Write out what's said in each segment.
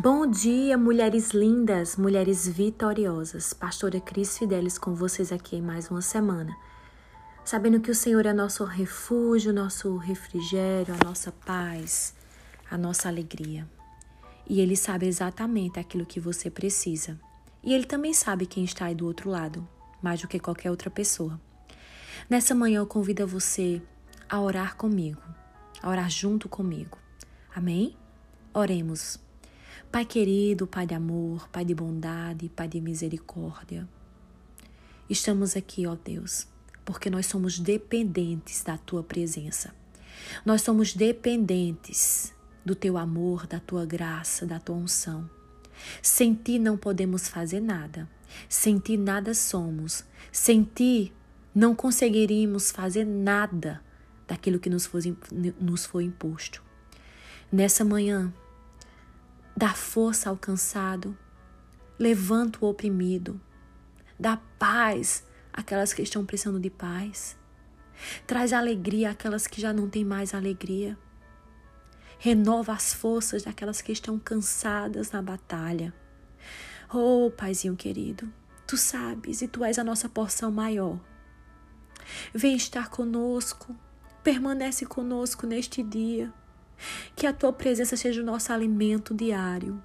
Bom dia, mulheres lindas, mulheres vitoriosas. Pastora Cris Fidelis com vocês aqui em mais uma semana. Sabendo que o Senhor é nosso refúgio, nosso refrigério, a nossa paz, a nossa alegria. E Ele sabe exatamente aquilo que você precisa. E Ele também sabe quem está aí do outro lado, mais do que qualquer outra pessoa. Nessa manhã eu convido você a orar comigo, a orar junto comigo. Amém? Oremos. Pai querido, Pai de amor, Pai de bondade, Pai de misericórdia, estamos aqui, ó Deus, porque nós somos dependentes da Tua presença. Nós somos dependentes do Teu amor, da Tua graça, da Tua unção. Sem Ti não podemos fazer nada. Sem Ti nada somos. Sem Ti não conseguiríamos fazer nada daquilo que nos foi imposto. Nessa manhã, dá força ao cansado, levanta o oprimido, dá paz àquelas que estão precisando de paz, traz alegria àquelas que já não têm mais alegria, renova as forças daquelas que estão cansadas na batalha. Oh, Paizinho querido, Tu sabes e Tu és a nossa porção maior. Vem estar conosco, permanece conosco neste dia. Que a Tua presença seja o nosso alimento diário.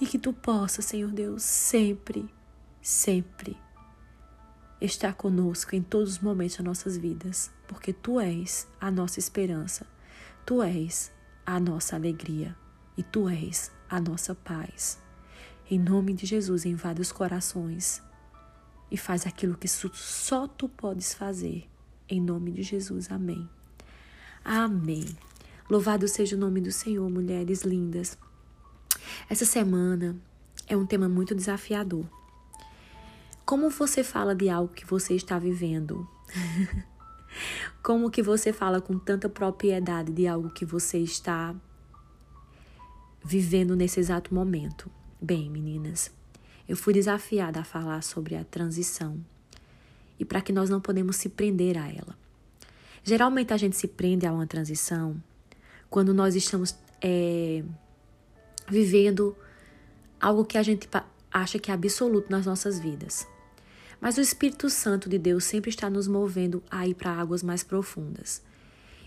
E que Tu possa, Senhor Deus, sempre, sempre estar conosco em todos os momentos das nossas vidas. Porque Tu és a nossa esperança. Tu és a nossa alegria. E Tu és a nossa paz. Em nome de Jesus, invade os corações. E faz aquilo que só Tu podes fazer. Em nome de Jesus. Amém. Amém. Louvado seja o nome do Senhor, mulheres lindas. Essa semana é um tema muito desafiador. Como você fala de algo que você está vivendo? Como que você fala com tanta propriedade de algo que você está vivendo nesse exato momento? Bem, meninas, eu fui desafiada a falar sobre a transição e para que nós não podemos se prender a ela. Geralmente a gente se prende a uma transição quando nós estamos vivendo algo que a gente acha que é absoluto nas nossas vidas. Mas o Espírito Santo de Deus sempre está nos movendo a ir para águas mais profundas.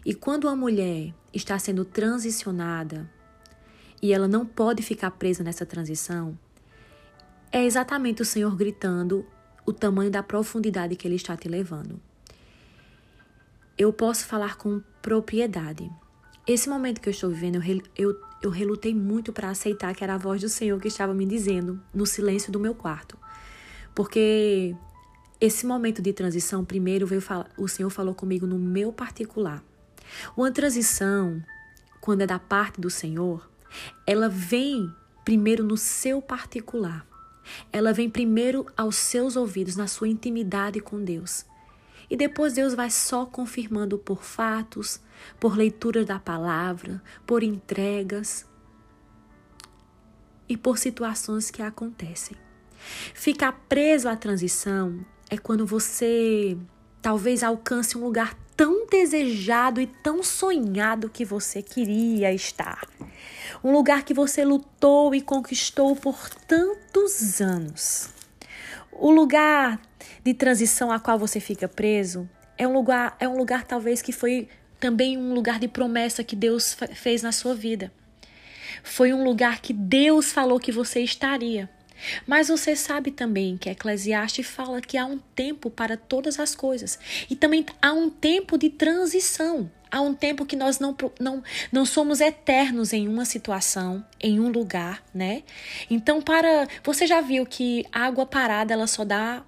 E quando a mulher está sendo transicionada e ela não pode ficar presa nessa transição, é exatamente o Senhor gritando o tamanho da profundidade que Ele está te levando. Eu posso falar com propriedade. Esse momento que eu estou vivendo, eu relutei muito para aceitar que era a voz do Senhor que estava me dizendo no silêncio do meu quarto. Porque esse momento de transição, primeiro o Senhor falou comigo no meu particular. Uma transição, quando é da parte do Senhor, ela vem primeiro no seu particular. Ela vem primeiro aos seus ouvidos, na sua intimidade com Deus. E depois Deus vai só confirmando por fatos, por leitura da palavra, por entregas e por situações que acontecem. Ficar preso à transição é quando você talvez alcance um lugar tão desejado e tão sonhado que você queria estar. Um lugar que você lutou e conquistou por tantos anos. O lugar de transição a qual você fica preso é um lugar talvez que foi também um lugar de promessa que Deus fez na sua vida. Foi um lugar que Deus falou que você estaria. Mas você sabe também que Eclesiastes fala que há um tempo para todas as coisas. E também há um tempo de transição. Há um tempo que nós não somos eternos em uma situação, em um lugar, né? Então, você já viu que a água parada, ela só dá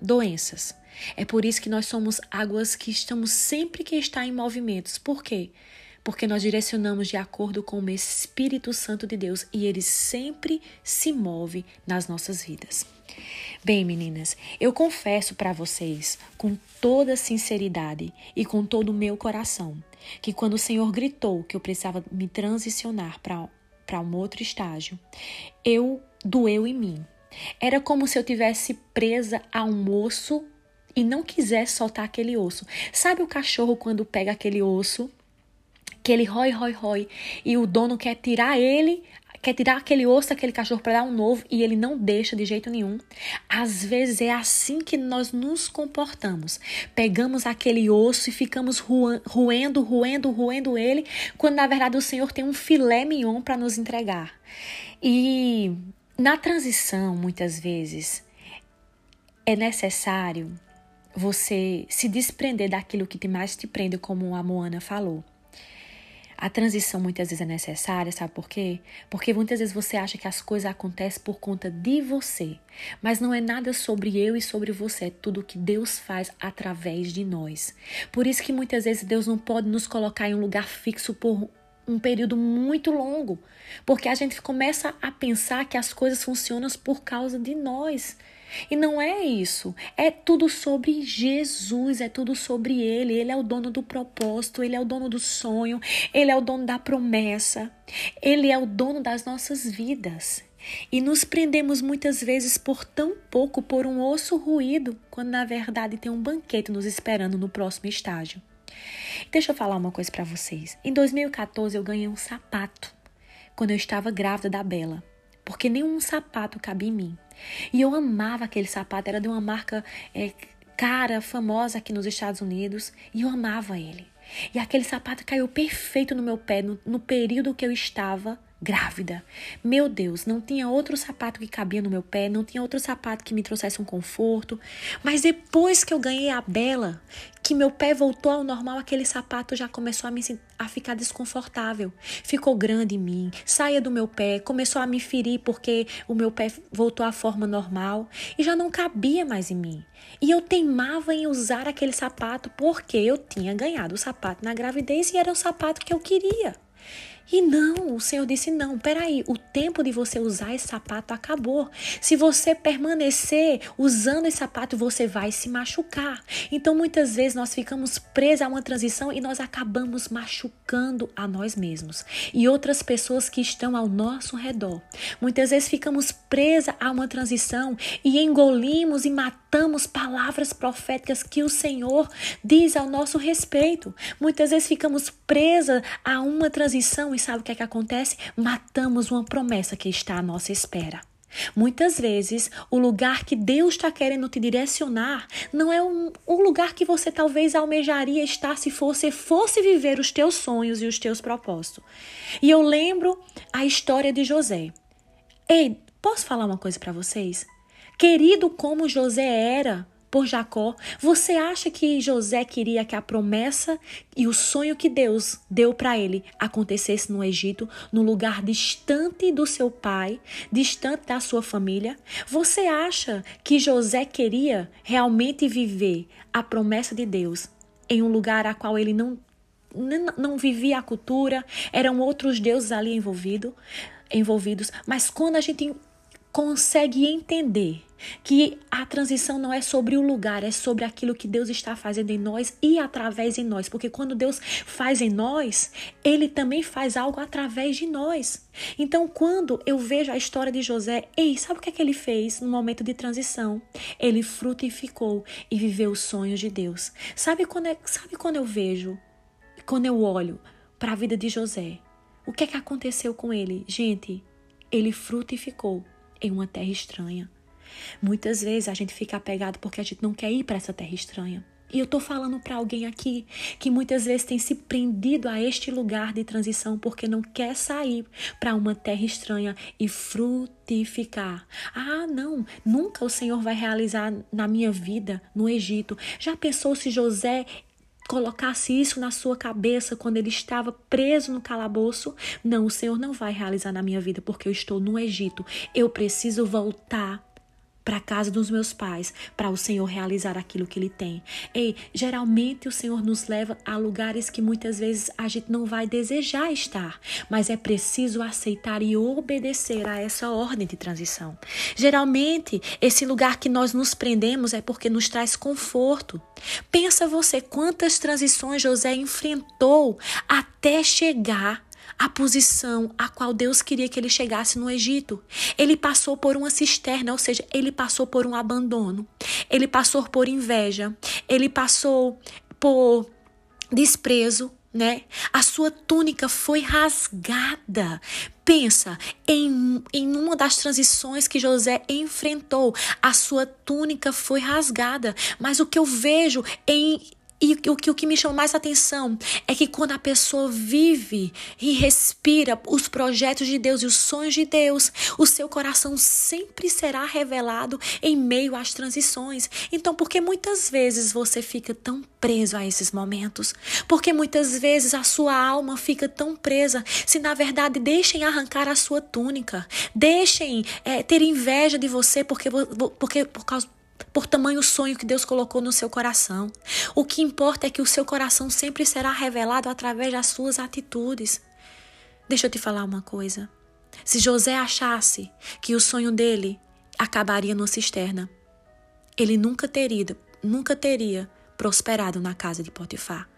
doenças. É por isso que nós somos águas que estamos sempre que está em movimentos. Por quê? Porque nós direcionamos de acordo com o Espírito Santo de Deus e Ele sempre se move nas nossas vidas. Bem, meninas, eu confesso para vocês com toda sinceridade e com todo o meu coração que quando o Senhor gritou que eu precisava me transicionar para um outro estágio, doeu em mim. Era como se eu tivesse presa a um osso e não quisesse soltar aquele osso. Sabe o cachorro quando pega aquele osso que ele rói, rói, rói. E o dono quer tirar ele, quer tirar aquele osso daquele cachorro para dar um novo, e ele não deixa de jeito nenhum. Às vezes é assim que nós nos comportamos. Pegamos aquele osso e ficamos roendo ele, quando na verdade o Senhor tem um filé mignon para nos entregar. E na transição, muitas vezes, é necessário você se desprender daquilo que mais te prende, como a Moana falou. A transição muitas vezes é necessária, sabe por quê? Porque muitas vezes você acha que as coisas acontecem por conta de você, mas não é nada sobre eu e sobre você, é tudo que Deus faz através de nós. Por isso que muitas vezes Deus não pode nos colocar em um lugar fixo por um período muito longo, porque a gente começa a pensar que as coisas funcionam por causa de nós. E não é isso, é tudo sobre Jesus, é tudo sobre Ele. Ele é o dono do propósito, Ele é o dono do sonho, Ele é o dono da promessa, Ele é o dono das nossas vidas. E nos prendemos muitas vezes por tão pouco, por um osso roído, quando na verdade tem um banquete nos esperando no próximo estágio. Deixa eu falar uma coisa pra vocês. Em 2014 eu ganhei um sapato, quando eu estava grávida da Bela, porque nenhum sapato cabia em mim. E eu amava aquele sapato, era de uma marca cara, famosa aqui nos Estados Unidos, e eu amava ele. E aquele sapato caiu perfeito no meu pé, no período que eu estava grávida. Meu Deus, não tinha outro sapato que cabia no meu pé, não tinha outro sapato que me trouxesse um conforto. Mas depois que eu ganhei a Bela, que meu pé voltou ao normal, aquele sapato já começou a ficar desconfortável. Ficou grande em mim, saía do meu pé, começou a me ferir porque o meu pé voltou à forma normal e já não cabia mais em mim. E eu teimava em usar aquele sapato porque eu tinha ganhado o sapato na gravidez e era o sapato que eu queria. E não, o Senhor disse, não, peraí, o tempo de você usar esse sapato acabou. Se você permanecer usando esse sapato, você vai se machucar. Então, muitas vezes, nós ficamos presos a uma transição e nós acabamos machucando a nós mesmos e outras pessoas que estão ao nosso redor. Muitas vezes, ficamos presos a uma transição e engolimos e matamos palavras proféticas que o Senhor diz ao nosso respeito. Muitas vezes, ficamos presos a uma transição e sabe o que é que acontece? Matamos uma promessa que está à nossa espera. Muitas vezes, o lugar que Deus está querendo te direcionar não é um lugar que você talvez almejaria estar se você fosse viver os teus sonhos e os teus propósitos. E eu lembro a história de José. Ei, posso falar uma coisa para vocês? Querido como José era por Jacó, você acha que José queria que a promessa e o sonho que Deus deu para ele acontecesse no Egito, num lugar distante do seu pai, distante da sua família? Você acha que José queria realmente viver a promessa de Deus em um lugar a qual ele não vivia a cultura, eram outros deuses ali envolvidos? Mas quando a gente consegue entender que a transição não é sobre o lugar, é sobre aquilo que Deus está fazendo em nós e através de nós, porque quando Deus faz em nós, Ele também faz algo através de nós. Então, quando eu vejo a história de José, sabe o que é que ele fez no momento de transição? Ele frutificou e viveu os sonhos de Deus. Quando eu olho para a vida de José, o que é que aconteceu com ele? Gente, ele frutificou em uma terra estranha. Muitas vezes a gente fica apegado porque a gente não quer ir para essa terra estranha. E eu estou falando para alguém aqui que muitas vezes tem se prendido a este lugar de transição porque não quer sair para uma terra estranha e frutificar. Ah, não, nunca o Senhor vai realizar na minha vida no Egito. Já pensou se José colocasse isso na sua cabeça quando ele estava preso no calabouço? Não, o Senhor não vai realizar na minha vida porque eu estou no Egito. Eu preciso voltar para a casa dos meus pais, para o Senhor realizar aquilo que Ele tem. Geralmente o Senhor nos leva a lugares que muitas vezes a gente não vai desejar estar, mas é preciso aceitar e obedecer a essa ordem de transição. Geralmente, esse lugar que nós nos prendemos é porque nos traz conforto. Pensa você quantas transições José enfrentou até chegar a posição a qual Deus queria que ele chegasse no Egito. Ele passou por uma cisterna, ou seja, ele passou por um abandono. Ele passou por inveja. Ele passou por desprezo. né? A sua túnica foi rasgada. Pensa em uma das transições que José enfrentou. A sua túnica foi rasgada. Mas o que eu vejo e o que me chama mais atenção é que quando a pessoa vive e respira os projetos de Deus e os sonhos de Deus, o seu coração sempre será revelado em meio às transições. Então, por que muitas vezes você fica tão preso a esses momentos? Por que muitas vezes a sua alma fica tão presa? Se na verdade deixem arrancar a sua túnica, deixem ter inveja de você por tamanho sonho que Deus colocou no seu coração. O que importa é que o seu coração sempre será revelado através das suas atitudes. Deixa eu te falar uma coisa. Se José achasse que o sonho dele acabaria numa cisterna, ele nunca teria prosperado na casa de Potifar.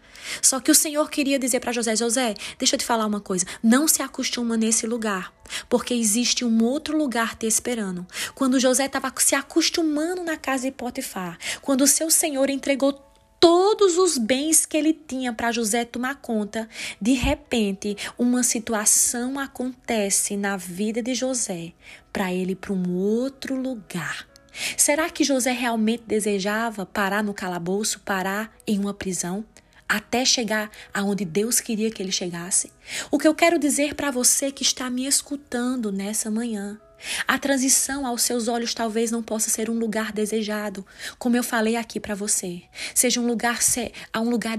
Só que o Senhor queria dizer para José: José, deixa eu te falar uma coisa, não se acostuma nesse lugar, porque existe um outro lugar te esperando. Quando José estava se acostumando na casa de Potifar, quando o seu Senhor entregou todos os bens que ele tinha para José tomar conta, de repente uma situação acontece na vida de José para ele ir para um outro lugar. Será que José realmente desejava parar no calabouço, parar em uma prisão, até chegar aonde Deus queria que ele chegasse? O que eu quero dizer para você que está me escutando nessa manhã: a transição aos seus olhos talvez não possa ser um lugar desejado, como eu falei aqui para você. Seja um lugar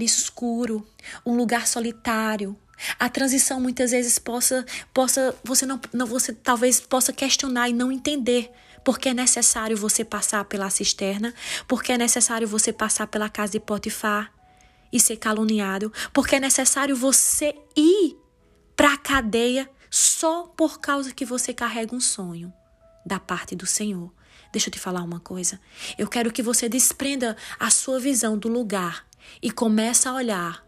escuro, um lugar solitário. A transição muitas vezes você talvez possa questionar e não entender porque é necessário você passar pela cisterna, porque é necessário você passar pela casa de Potifar e ser caluniado, porque é necessário você ir para a cadeia só por causa que você carrega um sonho da parte do Senhor. Deixa eu te falar uma coisa. Eu quero que você desprenda a sua visão do lugar e comece a olhar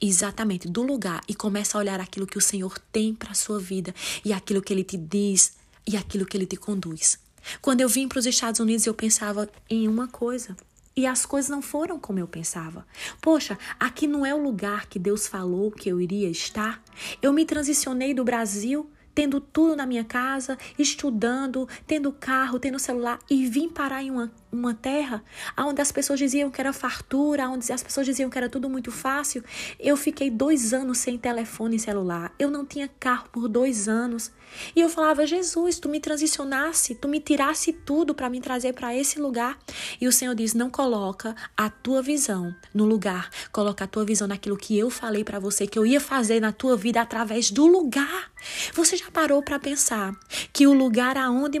exatamente do lugar e comece a olhar aquilo que o Senhor tem para a sua vida e aquilo que Ele te diz e aquilo que Ele te conduz. Quando eu vim para os Estados Unidos, eu pensava em uma coisa. E as coisas não foram como eu pensava. Poxa, aqui não é o lugar que Deus falou que eu iria estar. Eu me transicionei do Brasil, tendo tudo na minha casa, estudando, tendo carro, tendo celular, e vim parar em uma terra onde as pessoas diziam que era fartura, onde as pessoas diziam que era tudo muito fácil. Eu fiquei 2 anos sem telefone e celular. Eu não tinha carro por 2 anos. E eu falava: Jesus, tu me transicionasse, tu me tirasse tudo para me trazer para esse lugar. E o Senhor diz: não coloca a tua visão no lugar, coloca a tua visão naquilo que eu falei para você, que eu ia fazer na tua vida através do lugar. Você já parou para pensar que o lugar aonde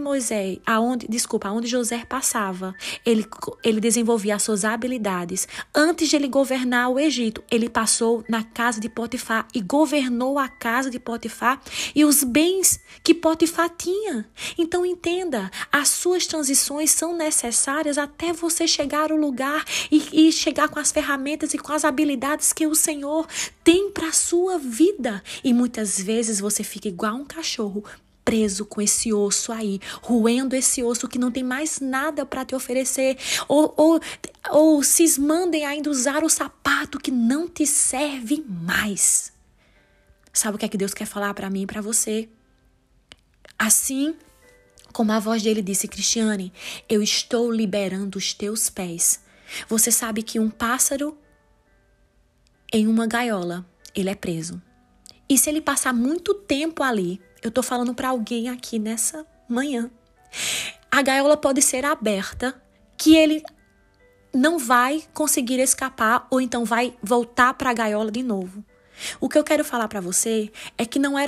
José passava, ele desenvolvia as suas habilidades. Antes de ele governar o Egito, ele passou na casa de Potifar e governou a casa de Potifar e os bens que Potifar tinha. Então entenda, as suas transições são necessárias até você chegar ao lugar e chegar com as ferramentas e com as habilidades que o Senhor tem para a sua vida. E muitas vezes você fica igual um cachorro, preso com esse osso aí, roendo esse osso que não tem mais nada para te oferecer, ou cismando em ainda usar o sapato que não te serve mais. Sabe o que é que Deus quer falar para mim e para você? Assim como a voz dele disse: Cristiane, eu estou liberando os teus pés. Você sabe que um pássaro em uma gaiola, ele é preso. E se ele passar muito tempo ali, eu estou falando para alguém aqui nessa manhã, a gaiola pode ser aberta, que ele não vai conseguir escapar ou então vai voltar para a gaiola de novo. O que eu quero falar para você é que não é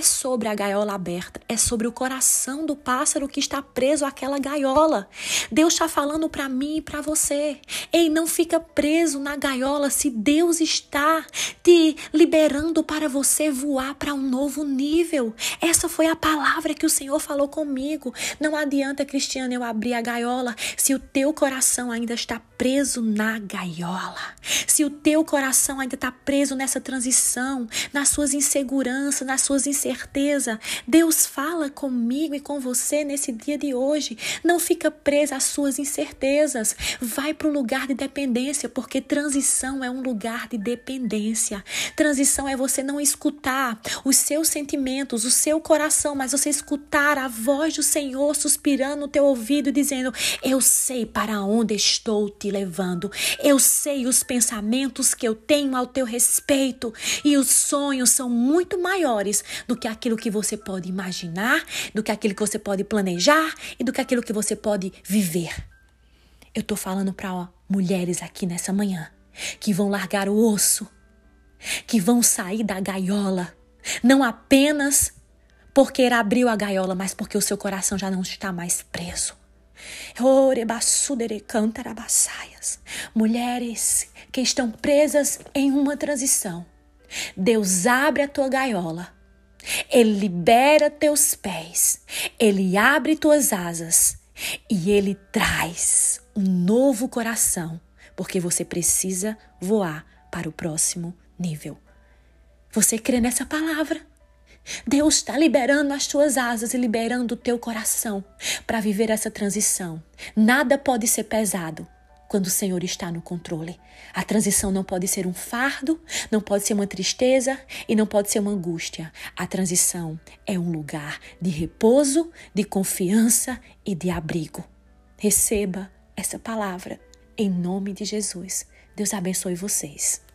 sobre a gaiola aberta, é sobre o coração do pássaro que está preso àquela gaiola. Deus está falando para mim e para você: ei, não fica preso na gaiola se Deus está te liberando para você voar para um novo nível. Essa foi a palavra que o Senhor falou comigo. Não adianta, Cristiana, eu abrir a gaiola se o teu coração ainda está preso na gaiola, se o teu coração ainda está preso nessa transição, nas suas inseguranças, nas suas incertezas. Deus fala comigo e com você nesse dia de hoje. Não fica presa às suas incertezas. Vai para o lugar de dependência, porque transição é um lugar de dependência. Transição é você não escutar os seus sentimentos, o seu coração, mas você escutar a voz do Senhor suspirando no teu ouvido, dizendo: eu sei para onde estou te levando. Eu sei os pensamentos que eu tenho ao teu respeito, e os sonhos são muito maiores do que aquilo que você pode imaginar, do que aquilo que você pode planejar e do que aquilo que você pode viver. Eu estou falando para mulheres aqui nessa manhã que vão largar o osso, que vão sair da gaiola, não apenas porque abriu a gaiola, mas porque o seu coração já não está mais preso. Mulheres que estão presas em uma transição, Deus abre a tua gaiola, Ele libera teus pés, Ele abre tuas asas e Ele traz um novo coração, porque você precisa voar para o próximo nível. Você crê nessa palavra? Deus está liberando as tuas asas e liberando o teu coração para viver essa transição. Nada pode ser pesado quando o Senhor está no controle. A transição não pode ser um fardo, não pode ser uma tristeza e não pode ser uma angústia. A transição é um lugar de repouso, de confiança e de abrigo. Receba essa palavra em nome de Jesus. Deus abençoe vocês.